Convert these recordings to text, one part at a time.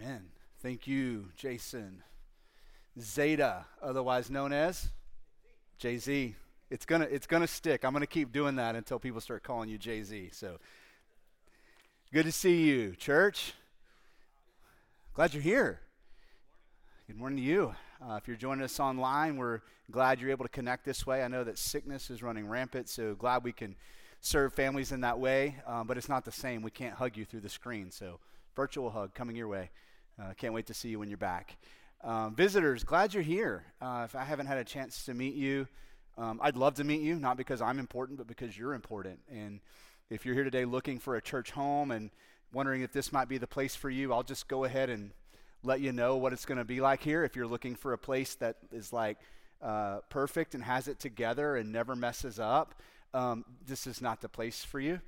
Amen. Thank you, Jason. Zeta, otherwise known as Jay-Z. It's gonna stick. I'm gonna keep doing that until people start calling you Jay-Z. So good to see you, church. Glad you're here. Good morning to you. If you're joining us online, we're glad you're able to connect this way. I know that sickness is running rampant, so glad we can serve families in that way, but it's not the same. We can't hug you through the screen, so virtual hug coming your way. Can't wait to see you when you're back. Visitors, glad you're here. If I haven't had a chance to meet you, I'd love to meet you, not because I'm important, but because you're important. And if you're here today looking for a church home and wondering if this might be the place for you, I'll just go ahead and let you know what it's going to be like here. If you're looking for a place that is like perfect and has it together and never messes up, this is not the place for you.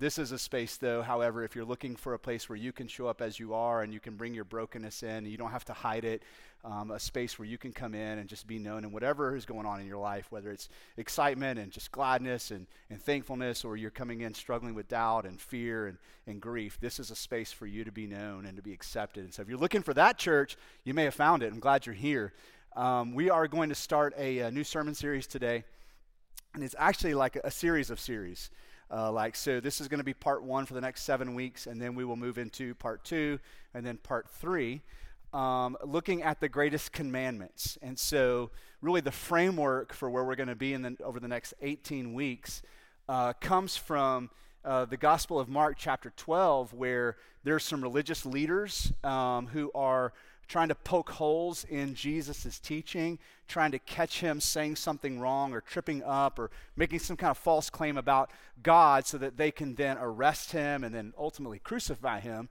This is a space, though, however, if you're looking for a place where you can show up as you are and you can bring your brokenness in, and you don't have to hide it, a space where you can come in and just be known in whatever is going on in your life, whether it's excitement and just gladness and thankfulness, or you're coming in struggling with doubt and fear and grief. This is a space for you to be known and to be accepted. And so if you're looking for that church, you may have found it. I'm glad you're here. We are going to start a new sermon series today, and it's actually like a series of series. So this is going to be part one for the next 7 weeks, and then we will move into part two and then part three, looking at the greatest commandments. And so really the framework for where we're going to be over the next 18 weeks comes from the Gospel of Mark chapter 12, where there's some religious leaders who are trying to poke holes in Jesus' teaching, trying to catch him saying something wrong or tripping up or making some kind of false claim about God so that they can then arrest him and then ultimately crucify him.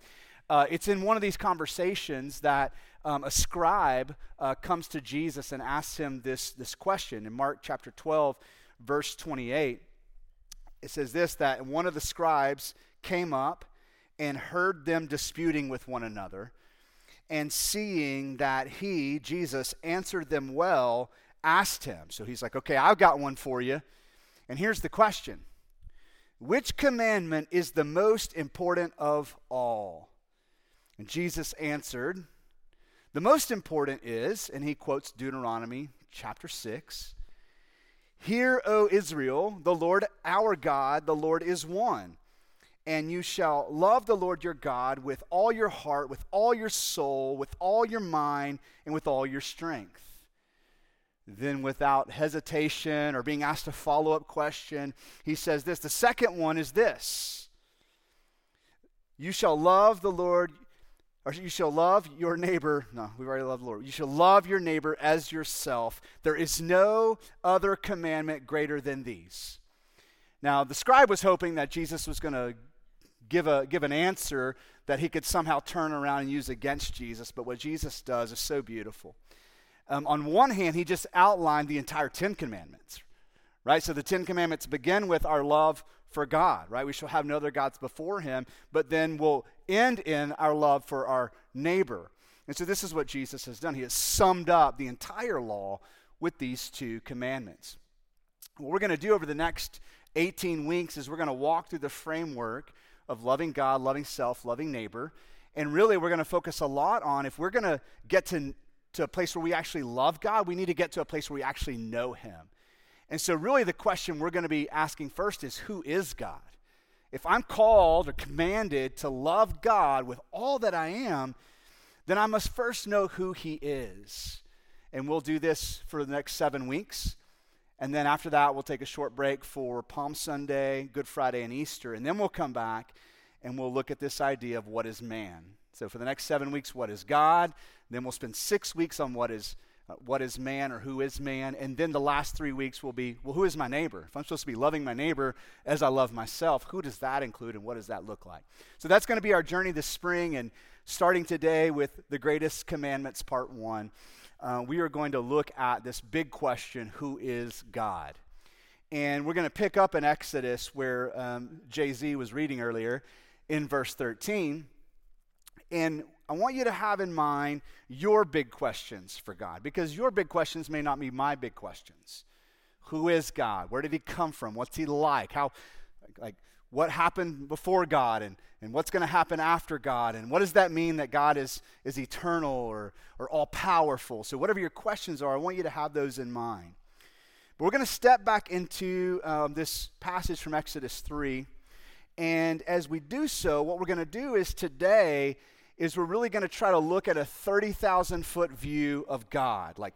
It's in one of these conversations that a scribe comes to Jesus and asks him this question. In Mark chapter 12, verse 28, it says this, that one of the scribes came up and heard them disputing with one another. And seeing that he, Jesus, answered them well, asked him. So he's like, okay, I've got one for you. And here's the question. Which commandment is the most important of all? And Jesus answered, the most important is, and he quotes Deuteronomy chapter 6, hear, O Israel, the Lord our God, the Lord is one. And you shall love the Lord your God with all your heart, with all your soul, with all your mind, and with all your strength. Then without hesitation or being asked a follow-up question, he says this. The second one is this. You shall love the Lord, or you shall love your neighbor. No, we've already loved the Lord. You shall love your neighbor as yourself. There is no other commandment greater than these. Now, the scribe was hoping that Jesus was going to give an answer that he could somehow turn around and use against Jesus, but what Jesus does is so beautiful. On one hand, he just outlined the entire Ten Commandments, right? So the Ten Commandments begin with our love for God, right? We shall have no other gods before him, but then we'll end in our love for our neighbor. And so this is what Jesus has done. He has summed up the entire law with these two commandments. What we're going to do over the next 18 weeks is we're going to walk through the framework of loving God, loving self, loving neighbor. And really, we're going to focus a lot on if we're going to get to a place where we actually love God, we need to get to a place where we actually know him. And so really the question we're going to be asking first is, who is God? If I'm called or commanded to love God with all that I am, then I must first know who he is. And we'll do this for the next 7 weeks. And then after that, we'll take a short break for Palm Sunday, Good Friday, and Easter. And then we'll come back and we'll look at this idea of what is man. So for the next 7 weeks, what is God? Then we'll spend 6 weeks on what is man or who is man. And then the last 3 weeks will be, well, who is my neighbor? If I'm supposed to be loving my neighbor as I love myself, who does that include and what does that look like? So that's going to be our journey this spring. And starting today with the Greatest Commandments, Part 1. We are going to look at this big question, who is God? And we're going to pick up in Exodus where Jay-Z was reading earlier in verse 13. And I want you to have in mind your big questions for God, because your big questions may not be my big questions. Who is God? Where did he come from? What's he like? How, like what happened before God and what's going to happen after God, and what does that mean that God is eternal or all-powerful. So whatever your questions are, I want you to have those in mind. But we're going to step back into this passage from Exodus 3, and as we do so, what we're going to do is today is we're really going to try to look at a 30,000-foot view of God, like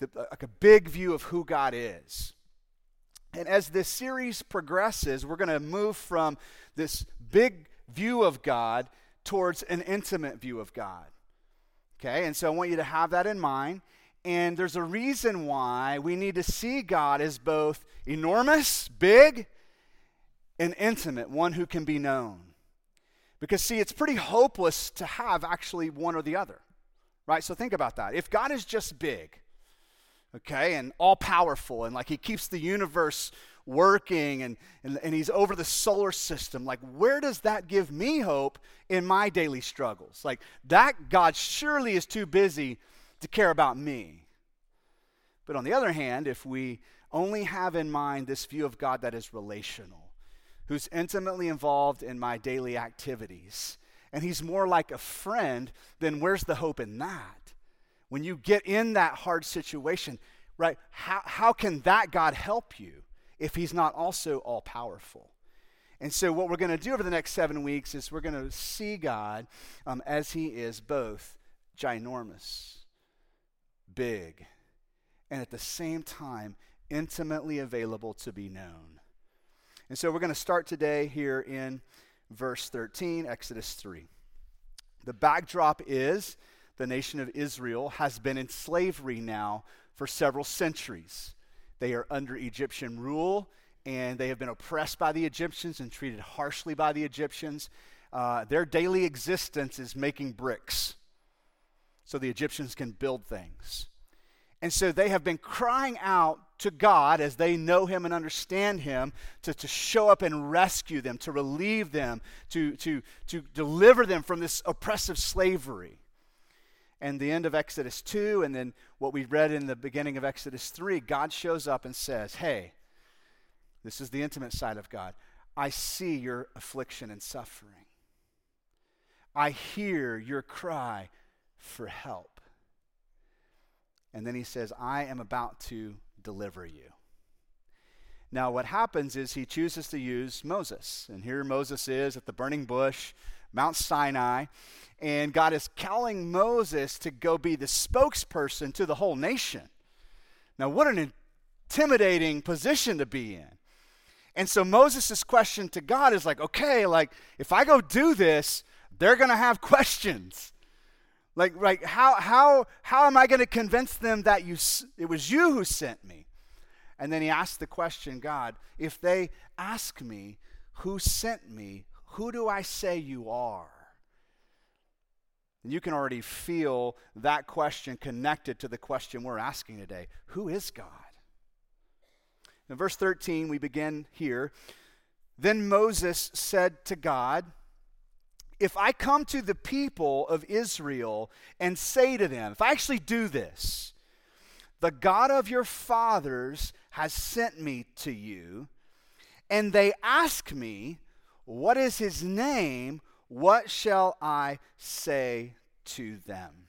a big view of who God is. And as this series progresses, we're going to move from this big view of God towards an intimate view of God. Okay, and so I want you to have that in mind. And there's a reason why we need to see God as both enormous, big, and intimate, one who can be known. Because, see, it's pretty hopeless to have actually one or the other, right? So think about that. If God is just big, okay, and all-powerful, and like he keeps the universe working, and he's over the solar system, like where does that give me hope in my daily struggles? Like that God surely is too busy to care about me. But on the other hand, if we only have in mind this view of God that is relational, who's intimately involved in my daily activities, and he's more like a friend, then where's the hope in that? When you get in that hard situation, right, how can that God help you if he's not also all-powerful? And so what we're going to do over the next 7 weeks is we're going to see God as he is both ginormous, big, and at the same time intimately available to be known. And so we're going to start today here in verse 13, Exodus 3. The backdrop is the nation of Israel has been in slavery now for several centuries. They are under Egyptian rule, and they have been oppressed by the Egyptians and treated harshly by the Egyptians. Their daily existence is making bricks, so the Egyptians can build things. And so they have been crying out to God as they know him and understand him to show up and rescue them, to relieve them, to deliver them from this oppressive slavery. And the end of Exodus 2 and then what we read in the beginning of Exodus 3, God shows up and says, hey, this is the intimate side of God. I see your affliction and suffering. I hear your cry for help. And then he says, I am about to deliver you. Now what happens is he chooses to use Moses. And here Moses is at the burning bush, Mount Sinai. And God is calling Moses to go be the spokesperson to the whole nation. Now what an intimidating position to be in. And so Moses' question to God is like, okay, like if I go do this, they're going to have questions. Like how am I going to convince them that it was you who sent me? And then he asked the question, God, if they ask me who sent me, who do I say you are? And you can already feel that question connected to the question we're asking today. Who is God? In verse 13, we begin here. Then Moses said to God, if I come to the people of Israel and say to them, if I actually do this, the God of your fathers has sent me to you, and they ask me, what is his name? What shall I say to them?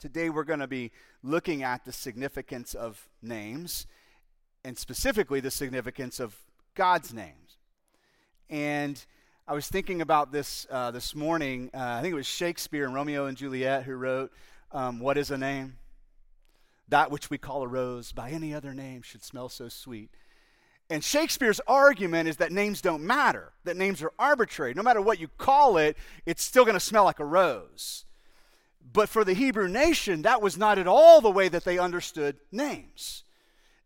Today we're going to be looking at the significance of names, and specifically the significance of God's names. And I was thinking about this this morning. I think it was Shakespeare in Romeo and Juliet who wrote, what is a name? That which we call a rose by any other name should smell so sweet. And Shakespeare's argument is that names don't matter, that names are arbitrary. No matter what you call it, it's still going to smell like a rose. But for the Hebrew nation, that was not at all the way that they understood names.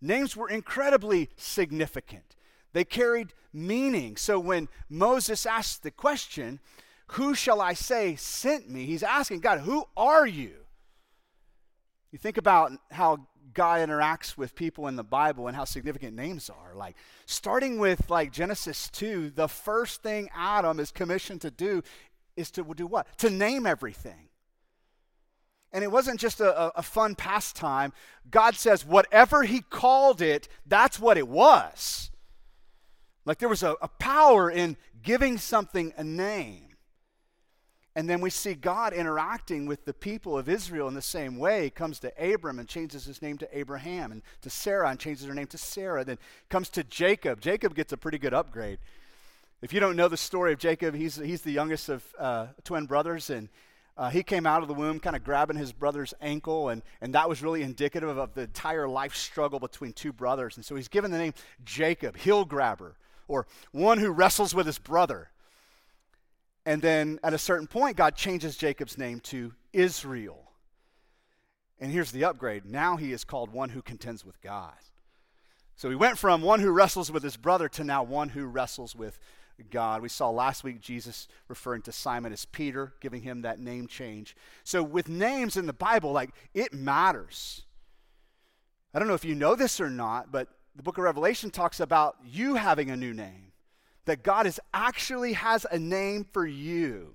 Names were incredibly significant. They carried meaning. So when Moses asked the question, who shall I say sent me? He's asking God, who are you? You think about how God interacts with people in the Bible and how significant names are. Like starting with like Genesis 2, the first thing Adam is commissioned to do is to do what? To name everything. And it wasn't just a fun pastime. God says whatever he called it, that's what it was. Like there was a power in giving something a name. And then we see God interacting with the people of Israel in the same way. He comes to Abram and changes his name to Abraham, and to Sarah and changes her name to Sarah. Then comes to Jacob. Jacob gets a pretty good upgrade. If you don't know the story of Jacob, he's the youngest of twin brothers, and he came out of the womb kind of grabbing his brother's ankle, and that was really indicative of the entire life struggle between two brothers. And so he's given the name Jacob, heel grabber, or one who wrestles with his brother. And then at a certain point, God changes Jacob's name to Israel. And here's the upgrade. Now he is called one who contends with God. So he went from one who wrestles with his brother to now one who wrestles with God. We saw last week Jesus referring to Simon as Peter, giving him that name change. So with names in the Bible, like, it matters. I don't know if you know this or not, but the book of Revelation talks about you having a new name. That God actually has a name for you.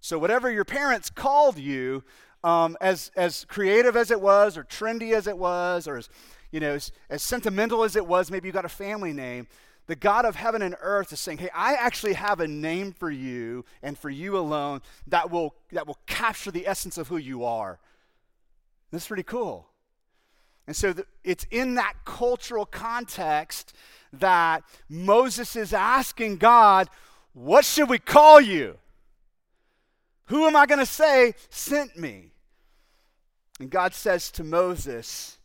So whatever your parents called you, as creative as it was, or trendy as it was, or as sentimental as it was, maybe you got a family name, the God of heaven and earth is saying, hey, I actually have a name for you and for you alone that will capture the essence of who you are. That's pretty cool. And so it's in that cultural context that Moses is asking God, what should we call you? Who am I going to say sent me? And God says to Moses,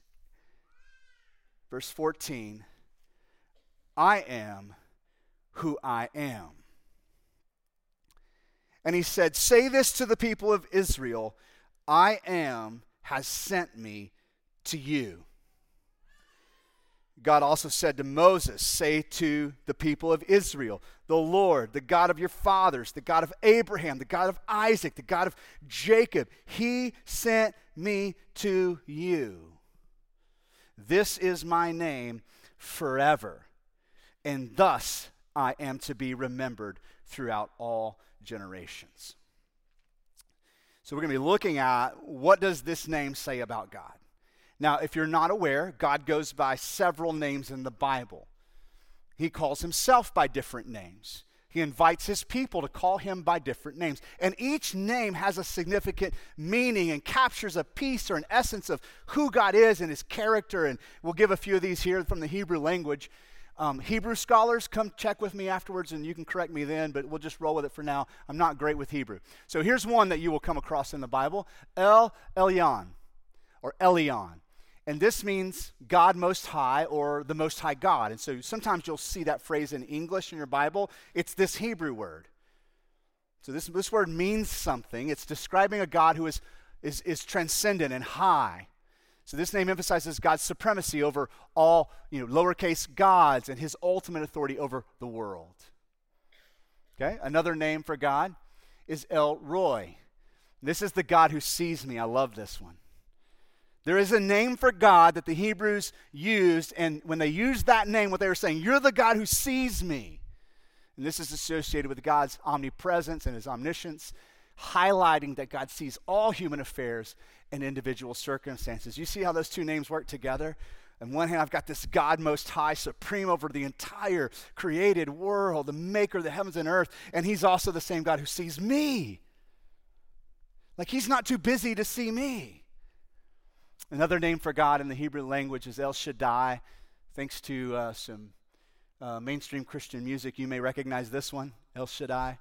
verse 14, I am who I am. And he said, say this to the people of Israel, I am has sent me to you. God also said to Moses, say to the people of Israel, the Lord, the God of your fathers, the God of Abraham, the God of Isaac, the God of Jacob, he sent me to you. This is my name forever, and thus I am to be remembered throughout all generations. So we're going to be looking at, what does this name say about God? Now, if you're not aware, God goes by several names in the Bible. He calls himself by different names. He invites his people to call him by different names. And each name has a significant meaning and captures a piece or an essence of who God is and his character. And we'll give a few of these here from the Hebrew language. Hebrew scholars, come check with me afterwards and you can correct me then, but we'll just roll with it for now. I'm not great with Hebrew. So here's one that you will come across in the Bible, El Elyon, or Elyon. And this means God Most High, or the Most High God. And so sometimes you'll see that phrase in English in your Bible. It's this Hebrew word. So this word means something. It's describing a God who is transcendent and high. So this name emphasizes God's supremacy over all, lowercase gods, and his ultimate authority over the world. Okay? Another name for God is El Roi. This is the God who sees me. I love this one. There is a name for God that the Hebrews used, and when they used that name, what they were saying, you're the God who sees me. And this is associated with God's omnipresence and his omniscience, highlighting that God sees all human affairs and individual circumstances. You see how those two names work together? On one hand, I've got this God Most High, supreme over the entire created world, the maker of the heavens and earth, and he's also the same God who sees me. Like, he's not too busy to see me. Another name for God in the Hebrew language is El Shaddai. Thanks to some mainstream Christian music, you may recognize this one, El Shaddai.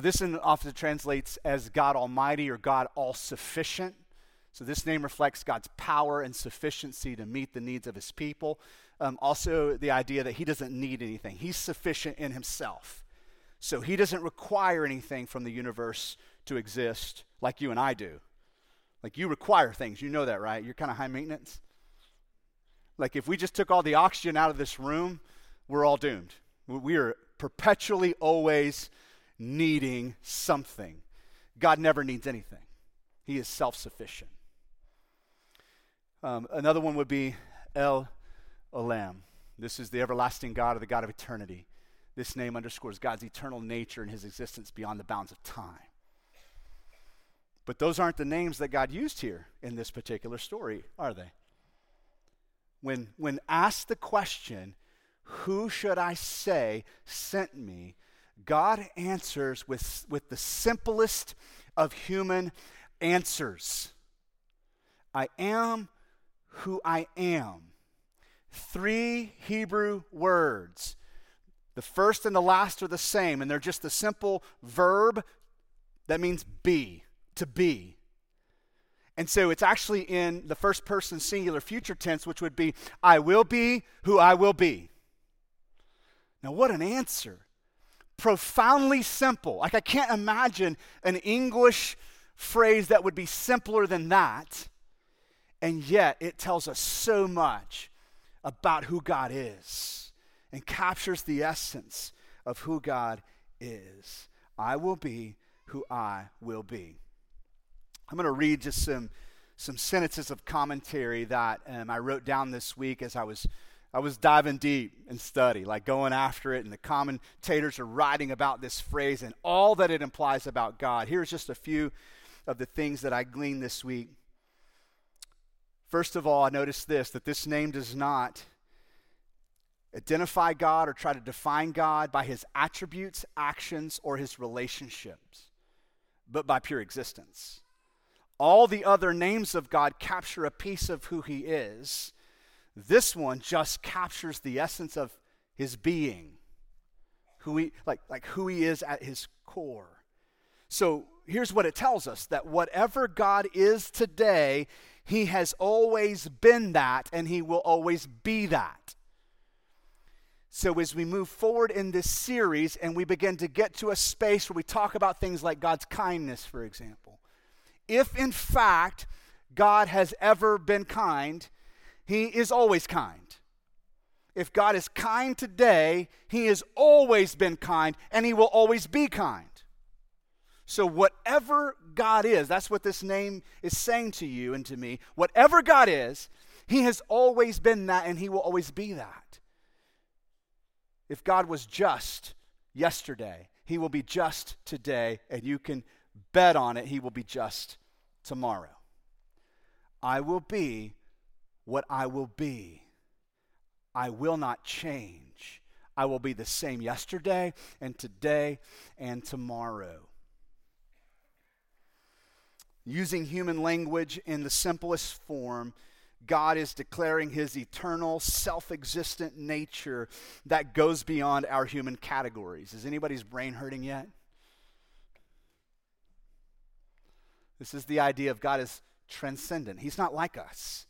This one often translates as God Almighty or God All-Sufficient. So this name reflects God's power and sufficiency to meet the needs of his people. Also, the idea that he doesn't need anything. He's sufficient in himself. So he doesn't require anything from the universe to exist like you and I do. Like, you require things. You know that, right? You're kind of high maintenance. Like, if we just took all the oxygen out of this room, we're all doomed. We are perpetually always needing something. God never needs anything. He is self-sufficient. Another one would be El Olam. This is the everlasting God, or the God of eternity. This name underscores God's eternal nature and his existence beyond the bounds of time. But those aren't the names that God used here in this particular story, are they? When asked the question, who should I say sent me? God answers with the simplest of human answers. I am who I am. 3 Hebrew words. The first and the last are the same, and they're just the simple verb that means be, to be. And so it's actually in the first person singular future tense, which would be, I will be who I will be. Now, what an answer. Profoundly simple. Like, I can't imagine an English phrase that would be simpler than that. And yet it tells us so much about who God is and captures the essence of who God is. I will be who I will be. I'm going to read just some sentences of commentary that I wrote down this week as I was diving deep in study, like going after it, and the commentators are writing about this phrase and all that it implies about God. Here's just a few of the things that I gleaned this week. First of all, I noticed that this name does not identify God or try to define God by his attributes, actions, or his relationships, but by pure existence. All the other names of God capture a piece of who he is. This one just captures the essence of his being, who he is at his core. So here's what it tells us, that whatever God is today, he has always been that, and he will always be that. So as we move forward in this series and we begin to get to a space where we talk about things like God's kindness, for example, if in fact God has ever been kind, he is always kind. If God is kind today, he has always been kind, and he will always be kind. So whatever God is, that's what this name is saying to you and to me. Whatever God is, he has always been that, and he will always be that. If God was just yesterday, he will be just today, and you can bet on it, he will be just tomorrow. I will be what I will be. I will not change. I will be the same yesterday and today and tomorrow. Using human language in the simplest form, God is declaring his eternal, self-existent nature that goes beyond our human categories. Is anybody's brain hurting yet? This is the idea of God as transcendent. He's not like us.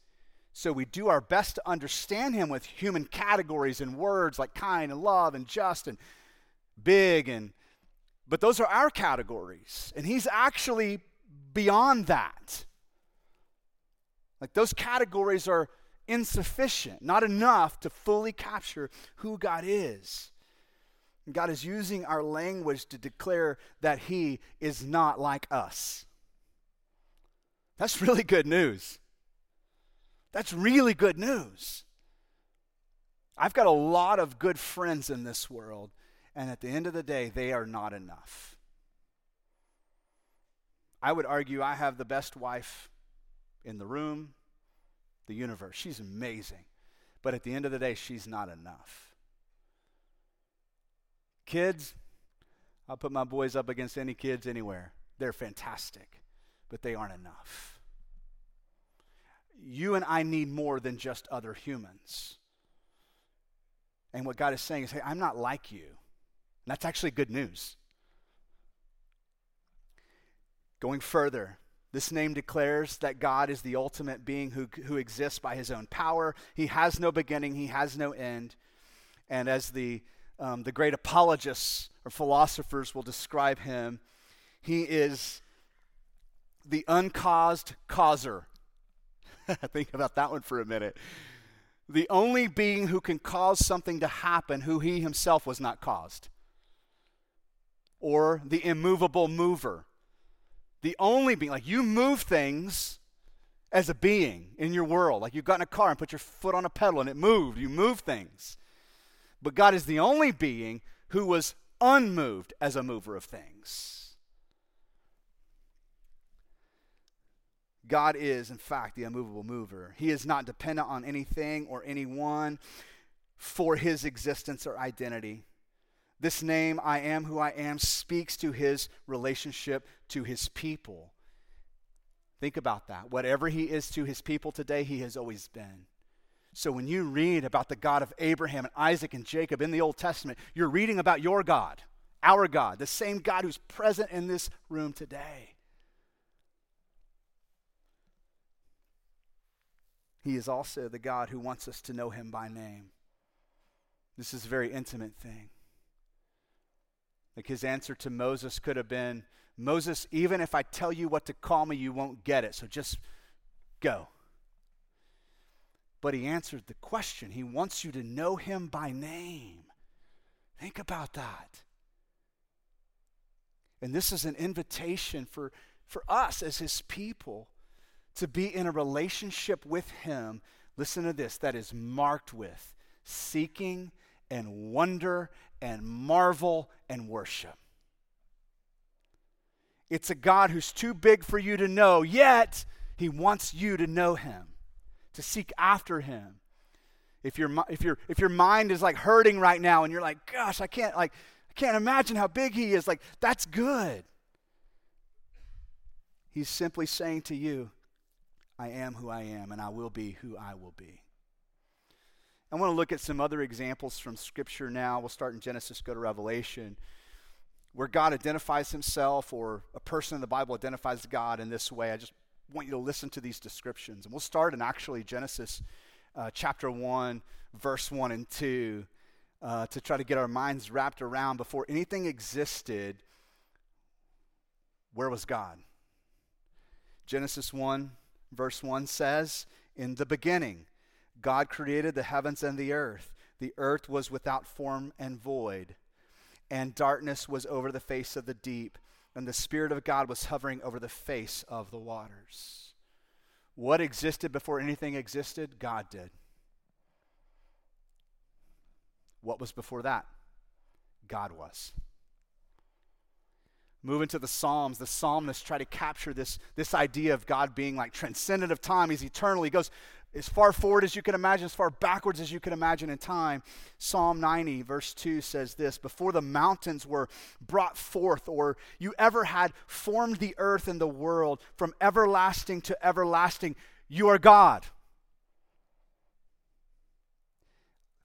So we do our best to understand him with human categories and words like kind and love and just and big, but those are our categories. And he's actually beyond that. Like, those categories are insufficient, not enough to fully capture who God is. And God is using our language to declare that he is not like us. That's really good news. That's really good news. I've got a lot of good friends in this world, and at the end of the day, they are not enough. I would argue I have the best wife in the room, the universe. She's amazing. But at the end of the day, she's not enough. Kids, I'll put my boys up against any kids anywhere. They're fantastic, but they aren't enough. You and I need more than just other humans. And what God is saying is, hey, I'm not like you. And that's actually good news. Going further, this name declares that God is the ultimate being who exists by his own power. He has no beginning. He has no end. And as the great apologists or philosophers will describe him, he is the uncaused causer. Think about that one for a minute. The only being who can cause something to happen who he himself was not caused. Or the immovable mover. The only being, like, you move things as a being in your world. Like, you got in a car and put your foot on a pedal and it moved. You move things. But God is the only being who was unmoved as a mover of things. God is, in fact, the immovable mover. He is not dependent on anything or anyone for his existence or identity. This name, I am who I am, speaks to his relationship to his people. Think about that. Whatever he is to his people today, he has always been. So when you read about the God of Abraham and Isaac and Jacob in the Old Testament, you're reading about your God, our God, the same God who's present in this room today. He is also the God who wants us to know him by name. This is a very intimate thing. Like his answer to Moses could have been, Moses, even if I tell you what to call me, you won't get it, so just go. But he answered the question. He wants you to know him by name. Think about that. And this is an invitation for us as his people to be in a relationship with him, listen to this, that is marked with seeking and wonder and marvel and worship. It's a God who's too big for you to know, yet he wants you to know him, to seek after him. If your mind is like hurting right now and you're like, gosh, I can't imagine how big he is, like that's good. He's simply saying to you, I am who I am and I will be who I will be. I want to look at some other examples from Scripture now. We'll start in Genesis, go to Revelation, where God identifies himself, or a person in the Bible identifies God in this way. I just want you to listen to these descriptions. And we'll start in actually Genesis chapter 1, verse 1 and 2, to try to get our minds wrapped around before anything existed, where was God? Genesis 1, verse 1 says, in the beginning, God created the heavens and the earth. The earth was without form and void, and darkness was over the face of the deep, and the Spirit of God was hovering over the face of the waters. What existed before anything existed? God did. What was before that? God was. Moving to the Psalms, the psalmists try to capture this idea of God being like transcendent of time. He's eternal. He goes as far forward as you can imagine, as far backwards as you can imagine in time. Psalm 90, verse 2 says this, before the mountains were brought forth, or you ever had formed the earth and the world, from everlasting to everlasting, you are God. A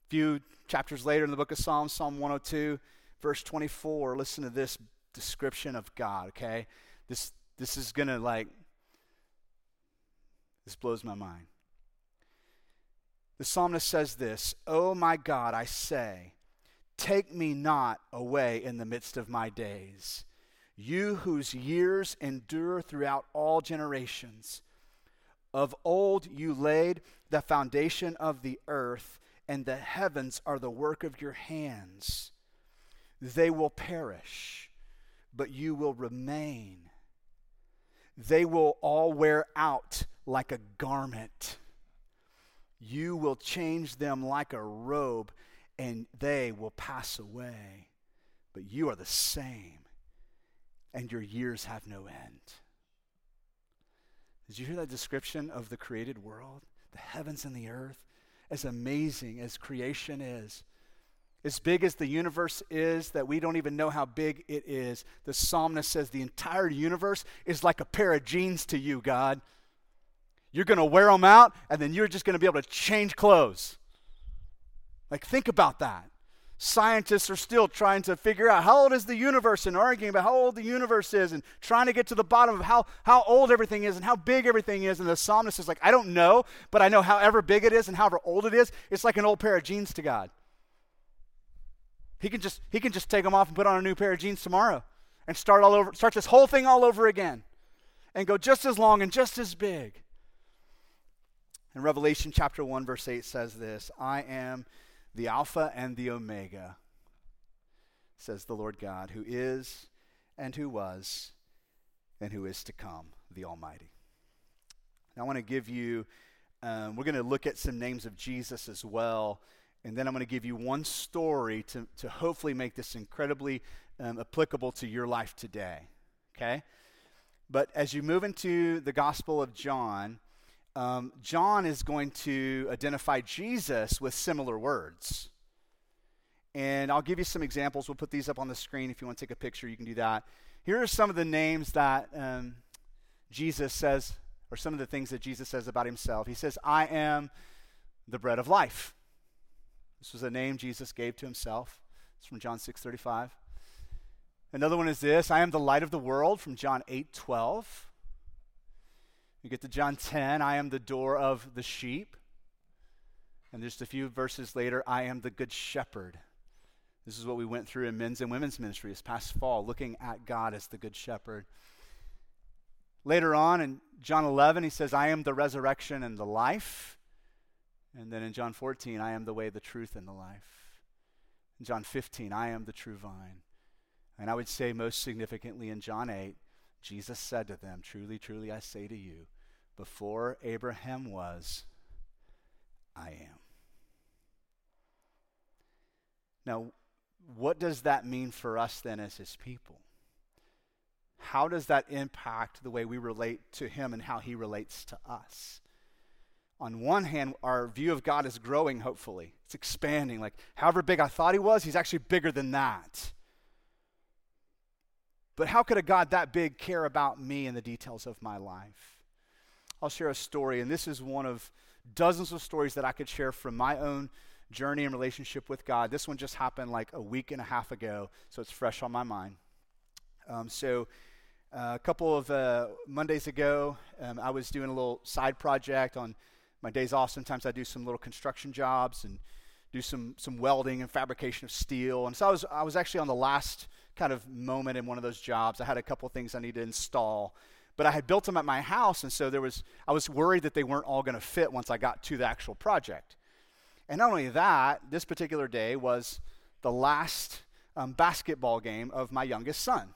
few chapters later in the book of Psalms, Psalm 102, verse 24, listen to this description of God, okay? This is going to this blows my mind. The psalmist says this, oh my God, I say, take me not away in the midst of my days, you whose years endure throughout all generations. Of old you laid the foundation of the earth, and the heavens are the work of your hands. They will perish, but you will remain. They will all wear out like a garment. You will change them like a robe, and they will pass away. But you are the same, and your years have no end. Did you hear that description of the created world? The heavens and the earth, as amazing as creation is, as big as the universe is that we don't even know how big it is. The psalmist says the entire universe is like a pair of jeans to you, God. You're going to wear them out, and then you're just going to be able to change clothes. Like, think about that. Scientists are still trying to figure out how old is the universe and arguing about how old the universe is and trying to get to the bottom of how old everything is and how big everything is. And the psalmist is like, I don't know, but I know however big it is and however old it is, it's like an old pair of jeans to God. He can just take them off and put on a new pair of jeans tomorrow and start this whole thing all over again and go just as long and just as big. And Revelation chapter 1 verse 8 says this, I am the Alpha and the Omega, says the Lord God, who is and who was and who is to come, the Almighty. Now I want to give you, we're going to look at some names of Jesus as well. And then I'm going to give you one story to hopefully make this incredibly applicable to your life today, okay? But as you move into the Gospel of John, John is going to identify Jesus with similar words. And I'll give you some examples. We'll put these up on the screen. If you want to take a picture, you can do that. Here are some of the names that Jesus says, or some of the things that Jesus says about himself. He says, I am the bread of life. This was a name Jesus gave to himself. It's from John 6:35. Another one is this, I am the light of the world, from John 8:12. You get to John 10, I am the door of the sheep. And just a few verses later, I am the good shepherd. This is what we went through in men's and women's ministry this past fall, looking at God as the good shepherd. Later on in John 11, he says, I am the resurrection and the life. And then in John 14, I am the way, the truth, and the life. In John 15, I am the true vine. And I would say most significantly in John 8, Jesus said to them, truly, truly, I say to you, before Abraham was, I am. Now, what does that mean for us then as his people? How does that impact the way we relate to him and how he relates to us? On one hand, our view of God is growing, hopefully. It's expanding. Like, however big I thought he was, he's actually bigger than that. But how could a God that big care about me and the details of my life? I'll share a story, and this is one of dozens of stories that I could share from my own journey and relationship with God. This one just happened like a week and a half ago, so it's fresh on my mind. A couple of Mondays ago, I was doing a little side project on my days off. Sometimes I do some little construction jobs and do some welding and fabrication of steel. And so I was actually on the last kind of moment in one of those jobs. I had a couple things I needed to install, but I had built them at my house, and so I was worried that they weren't all going to fit once I got to the actual project. And not only that, this particular day was the last basketball game of my youngest son.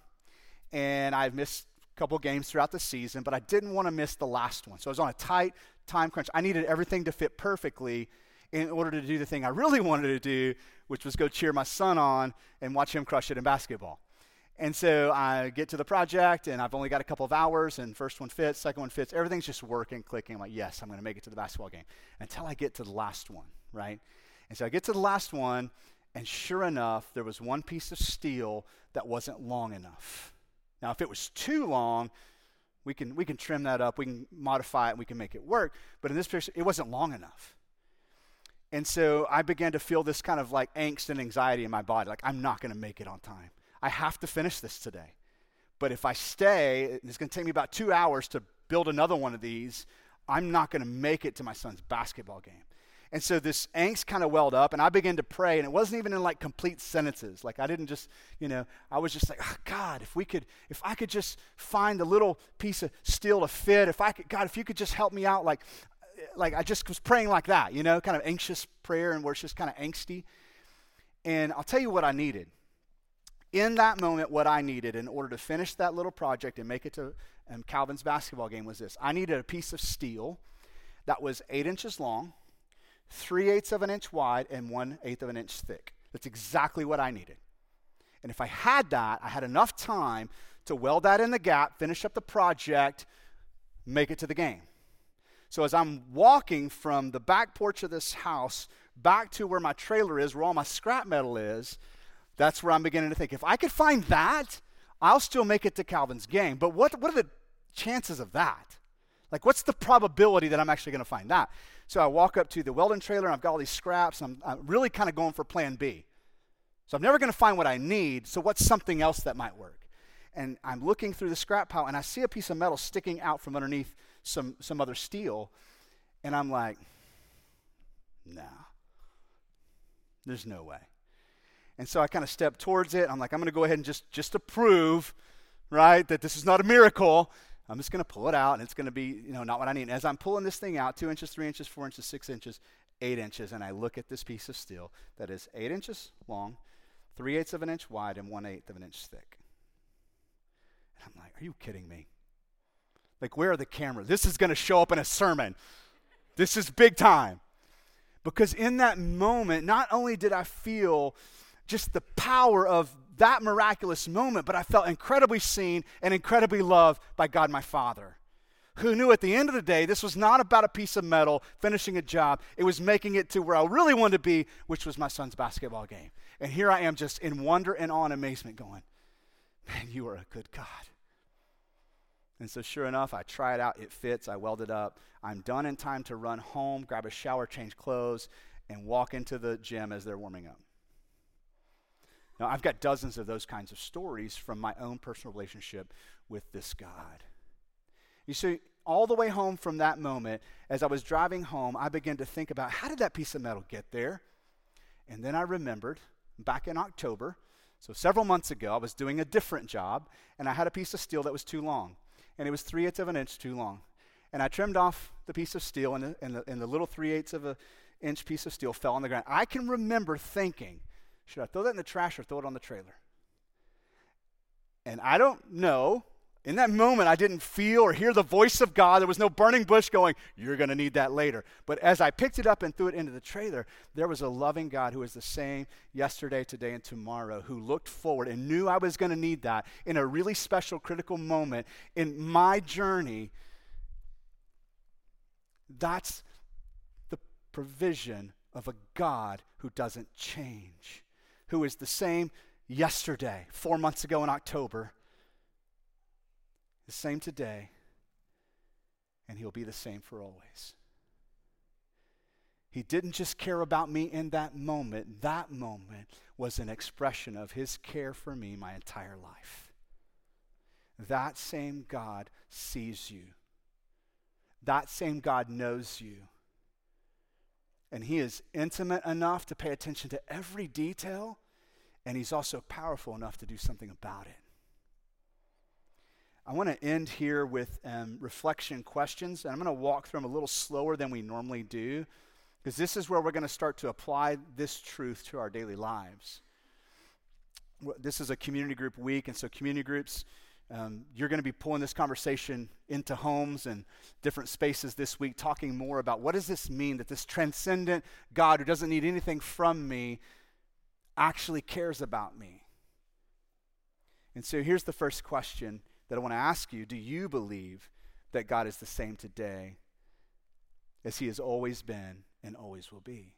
And I've missed a couple games throughout the season, but I didn't want to miss the last one. So I was on a tight time crunch. I needed everything to fit perfectly in order to do the thing I really wanted to do, which was go cheer my son on and watch him crush it in basketball. And so I get to the project, and I've only got a couple of hours, and first one fits, second one fits. Everything's just working, clicking. I'm like, yes, I'm going to make it to the basketball game until I get to the last one, right? And so I get to the last one, and sure enough, there was one piece of steel that wasn't long enough. Now, if it was too long, we can trim that up, we can modify it, and we can make it work. But in this picture, it wasn't long enough. And so I began to feel this kind of like angst and anxiety in my body, like I'm not going to make it on time. I have to finish this today. But if I stay, it's going to take me about 2 hours to build another one of these, I'm not going to make it to my son's basketball game. And so this angst kind of welled up, and I began to pray, and it wasn't even in like complete sentences. Like I didn't just, I was just like, oh, God, if I could just find a little piece of steel to fit, if you could just help me out, like I just was praying like that, kind of anxious prayer, and where it's just kind of angsty. And I'll tell you what I needed. In that moment, what I needed in order to finish that little project and make it to Calvin's basketball game was this. I needed a piece of steel that was 8 inches long, 3/8 of an inch wide, and 1/8 of an inch thick. That's exactly what I needed. And if I had that, I had enough time to weld that in the gap, finish up the project, make it to the game. So as I'm walking from the back porch of this house back to where my trailer is, where all my scrap metal is, that's where I'm beginning to think, if I could find that, I'll still make it to Calvin's game. But what are the chances of that? Like, what's the probability that I'm actually going to find that? So I walk up to the welding trailer, and I've got all these scraps, and I'm really kind of going for plan B. So I'm never going to find what I need, so what's something else that might work? And I'm looking through the scrap pile, and I see a piece of metal sticking out from underneath some other steel, and I'm like, nah, there's no way. And so I kind of step towards it. I'm like, I'm going to go ahead and just to prove, right, that this is not a miracle, I'm just going to pull it out, and it's going to be, not what I need. And as I'm pulling this thing out, 2 inches, 3 inches, 4 inches, 6 inches, 8 inches, and I look at this piece of steel that is 8 inches long, 3/8 of an inch wide, and 1/8 of an inch thick. And I'm like, are you kidding me? Like, where are the cameras? This is going to show up in a sermon. This is big time. Because in that moment, not only did I feel just the power of that miraculous moment, but I felt incredibly seen and incredibly loved by God my Father, who knew at the end of the day this was not about a piece of metal finishing a job. It was making it to where I really wanted to be, which was my son's basketball game. And here I am just in wonder and awe and amazement going, man, you are a good God. And so sure enough, I try it out. It fits. I weld it up. I'm done in time to run home, grab a shower, change clothes, and walk into the gym as they're warming up. Now, I've got dozens of those kinds of stories from my own personal relationship with this God. You see, all the way home from that moment, as I was driving home, I began to think about, how did that piece of metal get there? And then I remembered back in October, so several months ago, I was doing a different job, and I had a piece of steel that was too long. And it was 3/8 of an inch too long. And I trimmed off the piece of steel, and the little 3/8 of an inch piece of steel fell on the ground. I can remember thinking, should I throw that in the trash or throw it on the trailer? And I don't know. In that moment, I didn't feel or hear the voice of God. There was no burning bush going, you're going to need that later. But as I picked it up and threw it into the trailer, there was a loving God who was the same yesterday, today, and tomorrow, who looked forward and knew I was going to need that in a really special, critical moment in my journey. That's the provision of a God who doesn't change, who is the same yesterday, 4 months ago in October, the same today, and he'll be the same for always. He didn't just care about me in that moment. That moment was an expression of his care for me my entire life. That same God sees you. That same God knows you. And he is intimate enough to pay attention to every detail, and he's also powerful enough to do something about it. I want to end here with reflection questions, and I'm going to walk through them a little slower than we normally do, because this is where we're going to start to apply this truth to our daily lives. This is a community group week, and so community groups, you're going to be pulling this conversation into homes and different spaces this week, talking more about what does this mean that this transcendent God who doesn't need anything from me actually cares about me. And so here's the first question that I want to ask you. Do you believe that God is the same today as he has always been and always will be?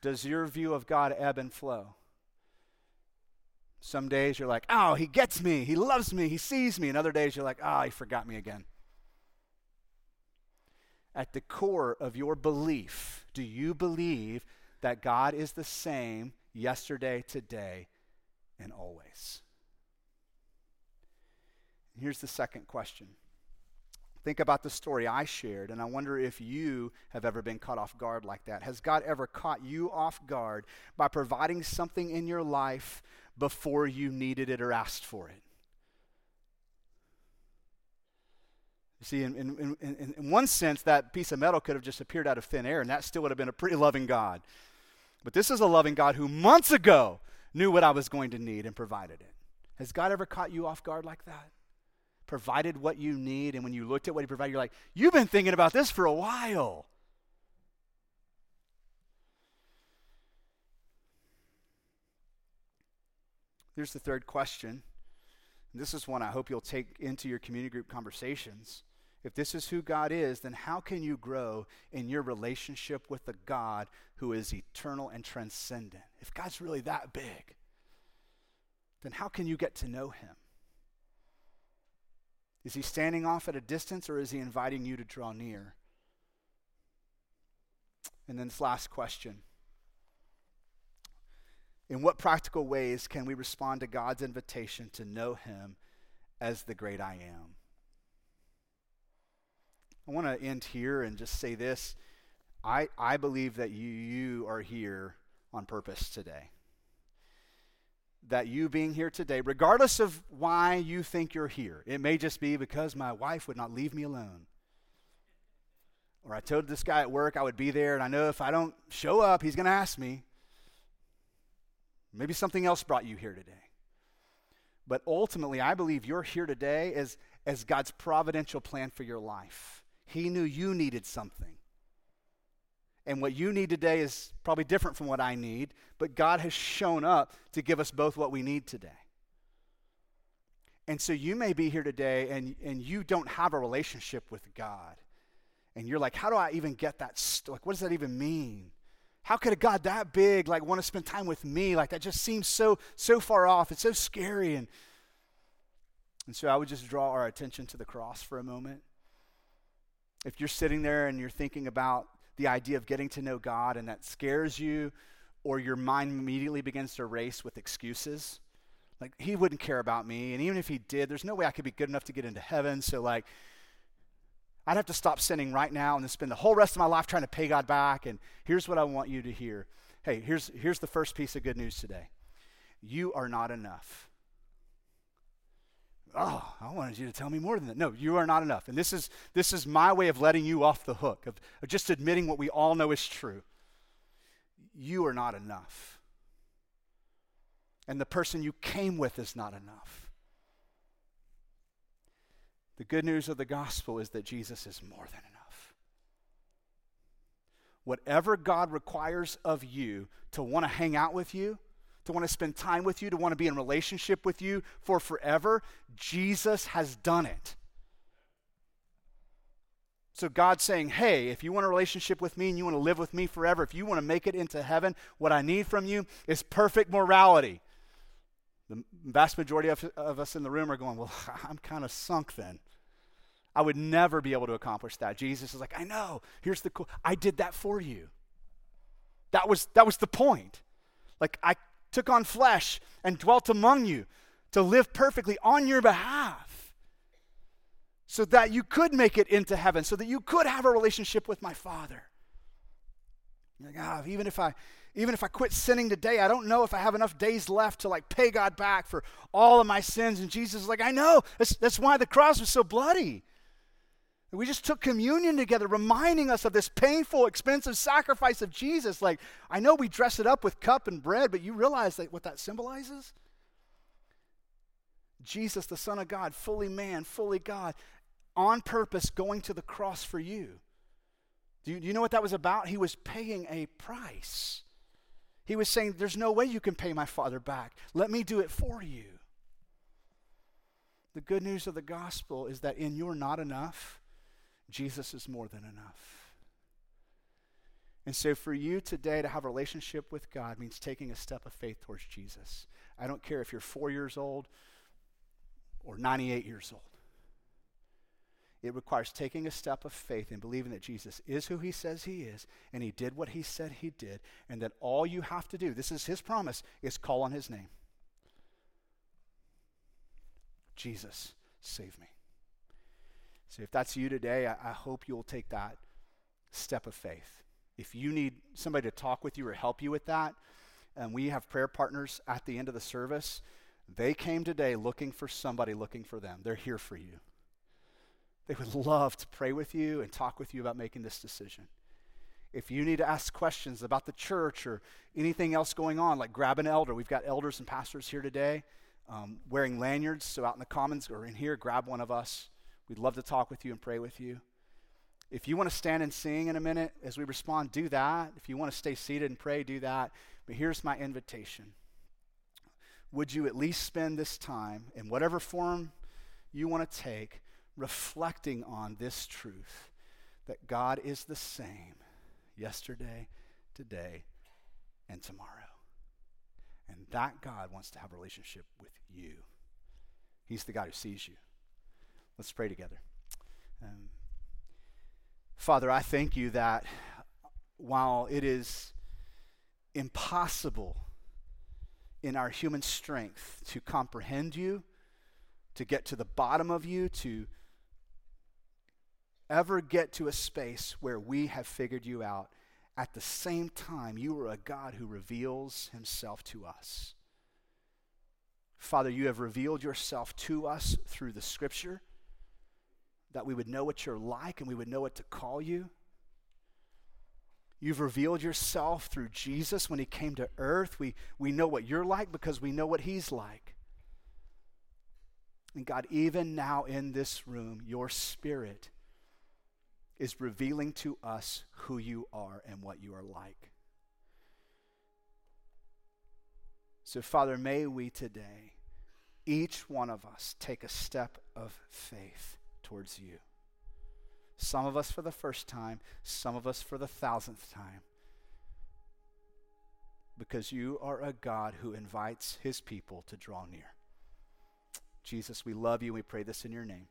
Does your view of God ebb and flow? Some days you're like, oh, he gets me, he loves me, he sees me. And other days you're like, oh, he forgot me again. At the core of your belief, do you believe that God is the same yesterday, today, and always? Here's the second question. Think about the story I shared, and I wonder if you have ever been caught off guard like that. Has God ever caught you off guard by providing something in your life before you needed it or asked for it? You see, in one sense, that piece of metal could have just appeared out of thin air, and that still would have been a pretty loving God. But this is a loving God who months ago knew what I was going to need and provided it. Has God ever caught you off guard like that? Provided what you need, and when you looked at what he provided, you're like, you've been thinking about this for a while. Here's the third question. And this is one I hope you'll take into your community group conversations. If this is who God is, then how can you grow in your relationship with the God who is eternal and transcendent? If God's really that big, then how can you get to know him? Is he standing off at a distance, or is he inviting you to draw near? And then this last question. In what practical ways can we respond to God's invitation to know him as the great I am? I want to end here and just say this. I believe that you are here on purpose today. That you being here today, regardless of why you think you're here, it may just be because my wife would not leave me alone, or I told this guy at work I would be there, and I know if I don't show up, he's going to ask me. Maybe something else brought you here today. But ultimately, I believe you're here today as God's providential plan for your life. He knew you needed something. And what you need today is probably different from what I need, but God has shown up to give us both what we need today. And so you may be here today and you don't have a relationship with God. And you're like, how do I even get that? What does that even mean? How could a God that big want to spend time with me? That just seems so far off. It's so scary. And so I would just draw our attention to the cross for a moment. If you're sitting there and you're thinking about the idea of getting to know God and that scares you, or your mind immediately begins to race with excuses, he wouldn't care about me, and even if he did, there's no way I could be good enough to get into heaven, so I'd have to stop sinning right now and then spend the whole rest of my life trying to pay God back. And here's what I want you to hear. Hey, here's the first piece of good news today. You are not enough. Oh, I wanted you to tell me more than that. No, you are not enough. And this is my way of letting you off the hook, of just admitting what we all know is true. You are not enough. And the person you came with is not enough. The good news of the gospel is that Jesus is more than enough. Whatever God requires of you to want to hang out with you, to want to spend time with you, to want to be in relationship with you for forever, Jesus has done it. So God's saying, hey, if you want a relationship with me and you want to live with me forever, if you want to make it into heaven, what I need from you is perfect morality. The vast majority of us in the room are going, well, I'm kind of sunk then. I would never be able to accomplish that. Jesus is like, I know. Here's the cool. I did that for you. That was the point. I took on flesh and dwelt among you to live perfectly on your behalf so that you could make it into heaven, so that you could have a relationship with my Father. Even if I quit sinning today, I don't know if I have enough days left to pay God back for all of my sins. And Jesus is like, I know. That's why the cross was so bloody. And we just took communion together, reminding us of this painful, expensive sacrifice of Jesus. I know we dress it up with cup and bread, but you realize what that symbolizes? Jesus, the Son of God, fully man, fully God, on purpose going to the cross for you. Do you know what that was about? He was paying a price. He was saying, there's no way you can pay my Father back. Let me do it for you. The good news of the gospel is that in your not enough, Jesus is more than enough. And so for you today to have a relationship with God means taking a step of faith towards Jesus. I don't care if you're 4 years old or 98 years old. It requires taking a step of faith and believing that Jesus is who he says he is, and he did what he said he did, and that all you have to do, this is his promise, is call on his name. Jesus, save me. So if that's you today, I hope you'll take that step of faith. If you need somebody to talk with you or help you with that, and we have prayer partners at the end of the service, they came today looking for somebody looking for them. They're here for you. They would love to pray with you and talk with you about making this decision. If you need to ask questions about the church or anything else going on, grab an elder. We've got elders and pastors here today wearing lanyards, so out in the commons or in here, grab one of us. We'd love to talk with you and pray with you. If you want to stand and sing in a minute as we respond, do that. If you want to stay seated and pray, do that. But here's my invitation. Would you at least spend this time in whatever form you want to take reflecting on this truth that God is the same yesterday, today, and tomorrow. And that God wants to have a relationship with you. He's the God who sees you. Let's pray together. Father, I thank you that while it is impossible in our human strength to comprehend you, to get to the bottom of you, to ever get to a space where we have figured you out, at the same time, you are a God who reveals himself to us. Father, you have revealed yourself to us through the scripture, that we would know what you're like and we would know what to call you. You've revealed yourself through Jesus when he came to earth. We know what you're like because we know what he's like. And God, even now in this room, your Spirit is revealing to us who you are and what you are like. So, Father, may we today each one of us take a step of faith towards you. Some of us for the first time, some of us for the 1,000th time. Because you are a God who invites his people to draw near. Jesus, we love you. We pray this in your name.